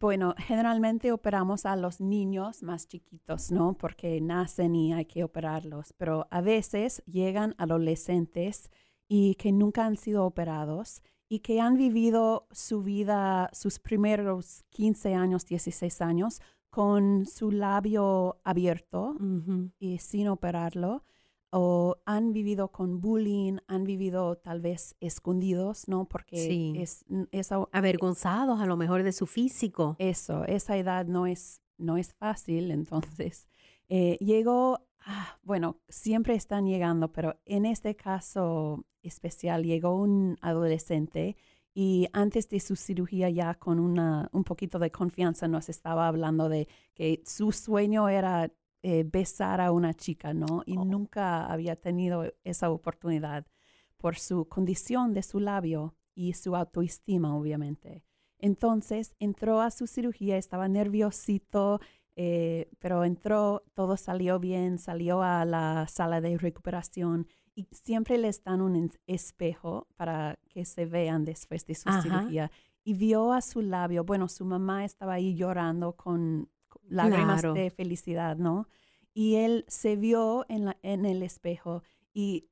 Bueno, generalmente operamos a los niños más chiquitos, ¿no? Porque nacen y hay que operarlos. Pero a veces llegan adolescentes y que nunca han sido operados y que han vivido su vida, sus primeros quince años, dieciséis años, con su labio abierto, uh-huh, y sin operarlo. O han vivido con bullying, han vivido tal vez escondidos, ¿no? Porque sí, es, es... avergonzados a lo mejor de su físico. Eso, esa edad no es, no es fácil, entonces. Eh, llegó, ah, bueno, siempre están llegando, pero en este caso especial llegó un adolescente y antes de su cirugía ya con una, un poquito de confianza nos estaba hablando de que su sueño era Eh, besar a una chica, ¿no? Y oh, nunca había tenido esa oportunidad por su condición de su labio y su autoestima, obviamente. Entonces, entró a su cirugía, estaba nerviosito, eh, pero entró, todo salió bien, salió a la sala de recuperación y siempre les dan un espejo para que se vean después de su, ajá, cirugía. Y vio a su labio, bueno, su mamá estaba ahí llorando con lágrimas, claro, de felicidad, ¿no? Y él se vio en, la, en el espejo y,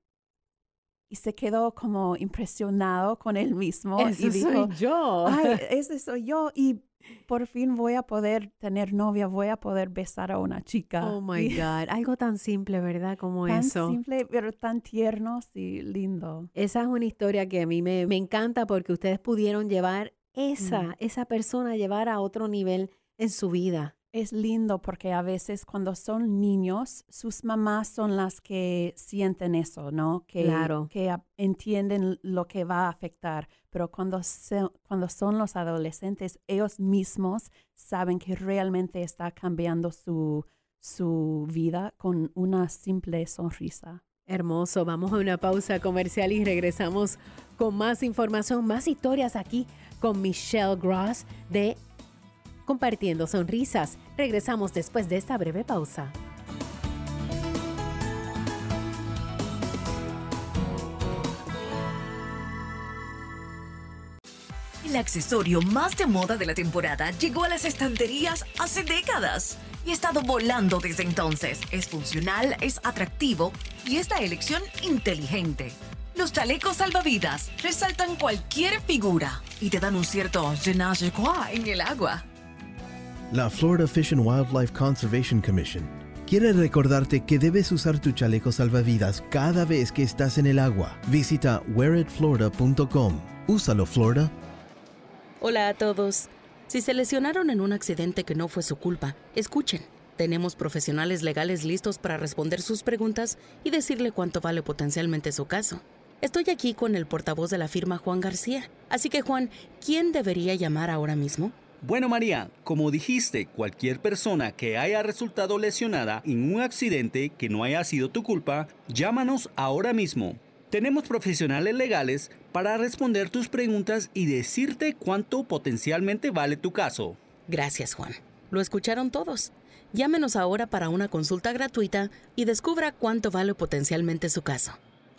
y se quedó como impresionado con él mismo. Eso y dijo, soy yo. Ay, ese soy yo. Y por fin voy a poder tener novia, voy a poder besar a una chica. Oh, my y, God. Algo tan simple, ¿verdad? Como tan eso. Tan simple, pero tan tierno, sí, lindo. Esa es una historia que a mí me, me encanta porque ustedes pudieron llevar esa, mm. esa persona, llevar a otro nivel en su vida. Es lindo porque a veces cuando son niños, sus mamás son las que sienten eso, ¿no? Que, claro. que entienden lo que va a afectar. Pero cuando, se, cuando son los adolescentes, ellos mismos saben que realmente está cambiando su, su vida con una simple sonrisa. Hermoso, vamos a una pausa comercial y regresamos con más información, más historias aquí con Michelle Gross de Compartiendo Sonrisas. Regresamos después de esta breve pausa. El accesorio más de moda de la temporada llegó a las estanterías hace décadas y ha estado volando desde entonces. Es funcional, es atractivo y es la elección inteligente. Los chalecos salvavidas resaltan cualquier figura y te dan un cierto je ne sais quoi en el agua. La Florida Fish and Wildlife Conservation Commission quiere recordarte que debes usar tu chaleco salvavidas cada vez que estás en el agua. Visita wear it florida punto com. Úsalo, Florida. Hola a todos. Si se lesionaron en un accidente que no fue su culpa, escuchen. Tenemos profesionales legales listos para responder sus preguntas y decirle cuánto vale potencialmente su caso. Estoy aquí con el portavoz de la firma, Juan García. Así que, Juan, ¿quién debería llamar ahora mismo? Bueno, María, como dijiste, cualquier persona que haya resultado lesionada en un accidente que no haya sido tu culpa, llámanos ahora mismo. Tenemos profesionales legales para responder tus preguntas y decirte cuánto potencialmente vale tu caso. Gracias, Juan. Lo escucharon todos. Llámenos ahora para una consulta gratuita y descubra cuánto vale potencialmente su caso.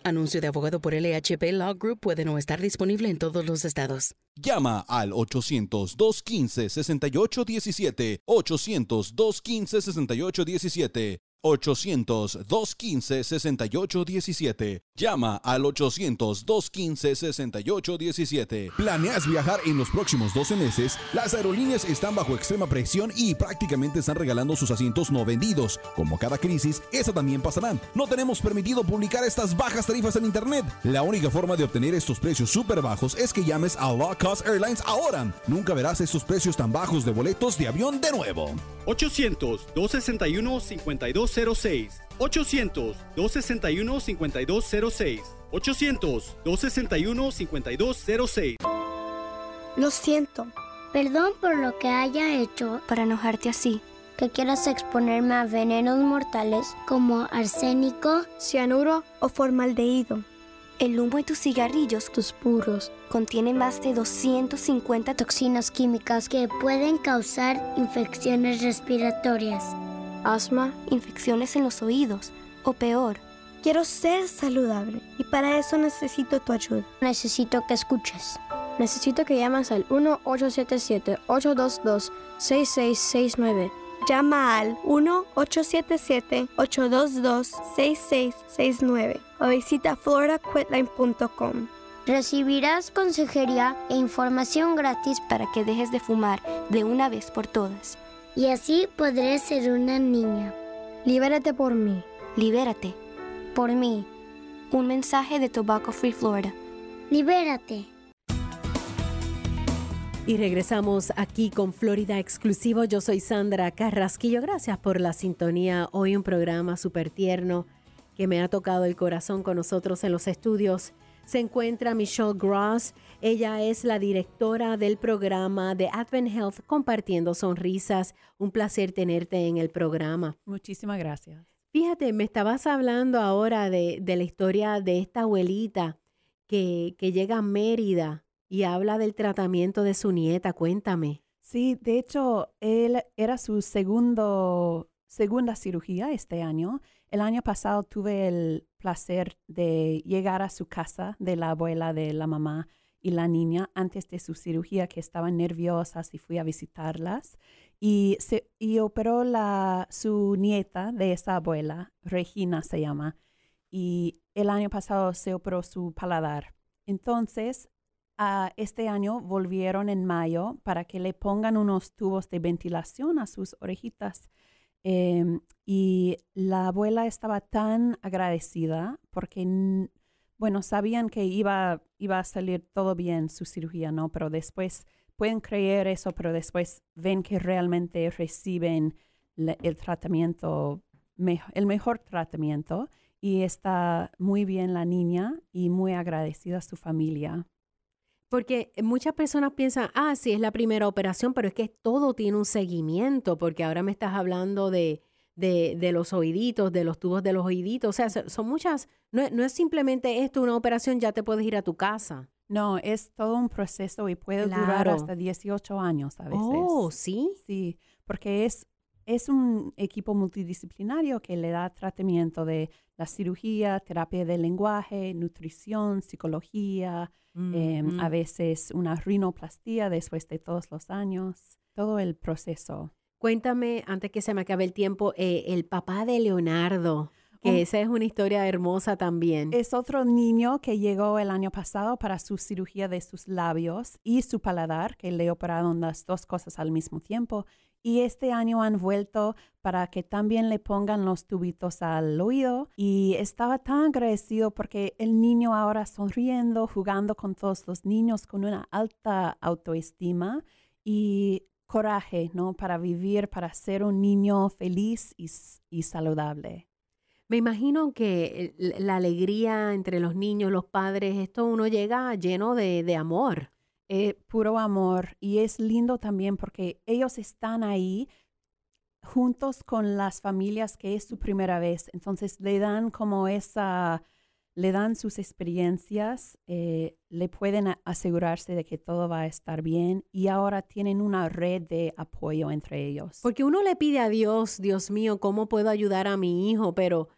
Anuncio de abogado por L H P Law Group. Puede no estar disponible en todos los estados. Llama al ocho cero cero, dos uno cinco, seis ocho uno siete, ocho cero cero, dos uno cinco, seis ocho uno siete, ocho cero cero, dos uno cinco, seis ocho uno siete. Llama al ocho cero cero, dos uno cinco, seis ocho uno siete. ¿Planeas viajar en los próximos doce meses? Las aerolíneas están bajo extrema presión y prácticamente están regalando sus asientos no vendidos. Como cada crisis, esa también pasará. No tenemos permitido publicar estas bajas tarifas en internet. La única forma de obtener estos precios súper bajos es que llames a Low Cost Airlines ahora. Nunca verás estos precios tan bajos de boletos de avión de nuevo. ocho cero cero, dos seis uno, cinco dos cero seis, ocho cero cero, dos seis uno, cinco dos cero seis, ocho cero cero, dos seis uno, cinco dos cero seis. Lo siento, perdón por lo que haya hecho para enojarte así. Que quieras exponerme a venenos mortales como arsénico, cianuro o formaldehído. El humo de tus cigarrillos, tus puros, contiene más de doscientas cincuenta toxinas químicas que pueden causar infecciones respiratorias, asma, infecciones en los oídos o peor. Quiero ser saludable y para eso necesito tu ayuda. Necesito que escuches. Necesito que llamas al uno ocho siete siete, ocho dos dos, seis seis seis nueve. Llama al uno ocho siete siete, ocho dos dos, seis seis seis nueve o visita florida quitline punto com. Recibirás consejería e información gratis para que dejes de fumar de una vez por todas. Y así podré ser una niña. Libérate por mí. Libérate. Por mí. Un mensaje de Tobacco Free Florida. Libérate. Y regresamos aquí con Florida Exclusivo. Yo soy Sandra Carrasquillo. Gracias por la sintonía. Hoy un programa súper tierno que me ha tocado el corazón. Con nosotros en los estudios se encuentra Michelle Gross. Ella es la directora del programa de Advent Health Compartiendo Sonrisas. Un placer tenerte en el programa. Muchísimas gracias. Fíjate, me estabas hablando ahora de, de la historia de esta abuelita que, que llega a Mérida. Y habla del tratamiento de su nieta, cuéntame. Sí, de hecho, él era su segundo, segunda cirugía este año. El año pasado tuve el placer de llegar a su casa de la abuela de la mamá y la niña antes de su cirugía, que estaban nerviosas, y fui a visitarlas. Y, se, y operó la, su nieta de esa abuela, Regina se llama. Y el año pasado se operó su paladar. Entonces, Uh, este año volvieron en mayo para que le pongan unos tubos de ventilación a sus orejitas. Eh, y la abuela estaba tan agradecida porque, bueno, sabían que iba, iba a salir todo bien su cirugía, ¿no? Pero después pueden creer eso, pero después ven que realmente reciben la, el tratamiento, me, el mejor tratamiento, y está muy bien la niña y muy agradecida a su familia. Porque muchas personas piensan, ah, sí, es la primera operación, pero es que todo tiene un seguimiento, porque ahora me estás hablando de, de, de los oíditos, de los tubos de los oíditos. O sea, son muchas, no, no es simplemente esto, una operación, ya te puedes ir a tu casa. No, es todo un proceso y puede claro. durar hasta dieciocho años a veces. Oh, ¿sí? Sí, porque es, es un equipo multidisciplinario que le da tratamiento de la cirugía, terapia del lenguaje, nutrición, psicología, mm-hmm. eh, a veces una rinoplastía después de todos los años, todo el proceso. Cuéntame, antes que se me acabe el tiempo, eh, el papá de Leonardo. Que esa es una historia hermosa también. Es otro niño que llegó el año pasado para su cirugía de sus labios y su paladar, que le operaron las dos cosas al mismo tiempo. Y este año han vuelto para que también le pongan los tubitos al oído. Y estaba tan agradecido porque el niño ahora sonriendo, jugando con todos los niños, con una alta autoestima y coraje, ¿no? Para vivir, para ser un niño feliz y, y saludable. Me imagino que la alegría entre los niños, los padres, esto uno llega lleno de, de amor. Eh, puro amor. Y es lindo también porque ellos están ahí juntos con las familias que es su primera vez. Entonces le dan como esa, le dan sus experiencias, eh, le pueden asegurarse de que todo va a estar bien y ahora tienen una red de apoyo entre ellos. Porque uno le pide a Dios, Dios mío, ¿cómo puedo ayudar a mi hijo? Pero...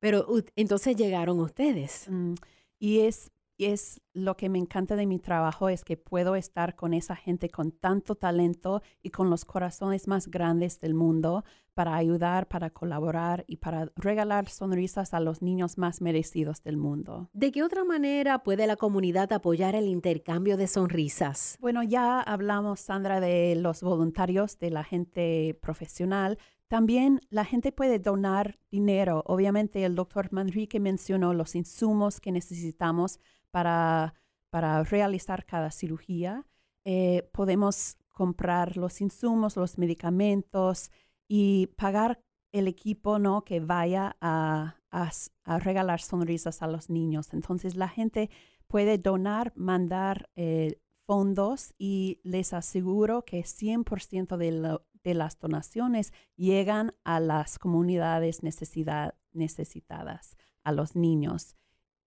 Pero entonces llegaron ustedes. Mm, y es, es lo que me encanta de mi trabajo, es que puedo estar con esa gente con tanto talento y con los corazones más grandes del mundo para ayudar, para colaborar y para regalar sonrisas a los niños más merecidos del mundo. ¿De qué otra manera puede la comunidad apoyar el intercambio de sonrisas? Bueno, ya hablamos, Sandra, de los voluntarios, de la gente profesional. También la gente puede donar dinero. Obviamente el doctor Manrique mencionó los insumos que necesitamos para, para realizar cada cirugía. Eh, podemos comprar los insumos, los medicamentos y pagar el equipo, ¿no? Que vaya a, a, a regalar sonrisas a los niños. Entonces la gente puede donar, mandar eh, fondos y les aseguro que cien por ciento de lo de las donaciones llegan a las comunidades necesidad, necesitadas, a los niños.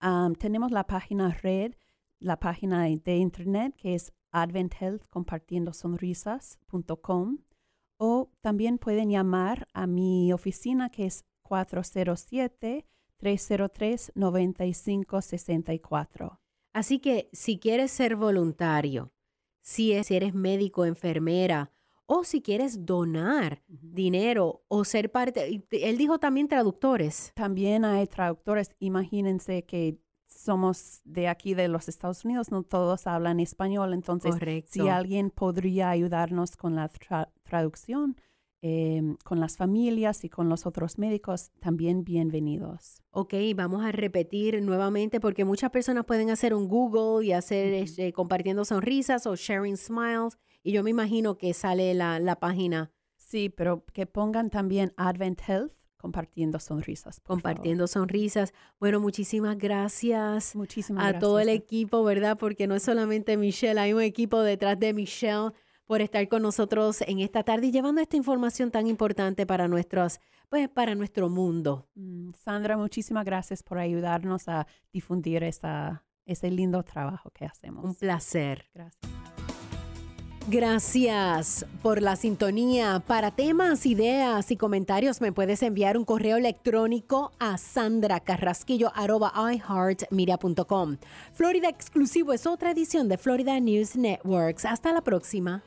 Um, tenemos la página red, la página de internet que es Advent Health, compartiendo sonrisas punto com, o también pueden llamar a mi oficina que es cuatro cero siete, tres cero tres, nueve cinco seis cuatro. Así que si quieres ser voluntario, si eres médico, enfermera, o si quieres donar uh-huh. dinero o ser parte, él dijo también traductores. También hay traductores. Imagínense que somos de aquí de los Estados Unidos, no todos hablan español. Entonces, correcto. Si alguien podría ayudarnos con la tra- traducción, eh, con las familias y con los otros médicos, también bienvenidos. Ok, vamos a repetir nuevamente porque muchas personas pueden hacer un Google y hacer uh-huh. eh, compartiendo sonrisas o sharing smiles. Y yo me imagino que sale la, la página. Sí, pero que pongan también Advent Health, compartiendo sonrisas. Compartiendo favor. Sonrisas. Bueno, muchísimas gracias muchísimas a gracias. Todo el equipo, ¿verdad? Porque no es solamente Michelle, hay un equipo detrás de Michelle por estar con nosotros en esta tarde y llevando esta información tan importante para, nuestros, pues, para nuestro mundo. Mm, Sandra, muchísimas gracias por ayudarnos a difundir esa, ese lindo trabajo que hacemos. Un placer. Gracias. Gracias por la sintonía. Para temas, ideas y comentarios me puedes enviar un correo electrónico a sandracarrasquillo arroba iheartmedia punto com. Florida Exclusivo es otra edición de Florida News Networks. Hasta la próxima.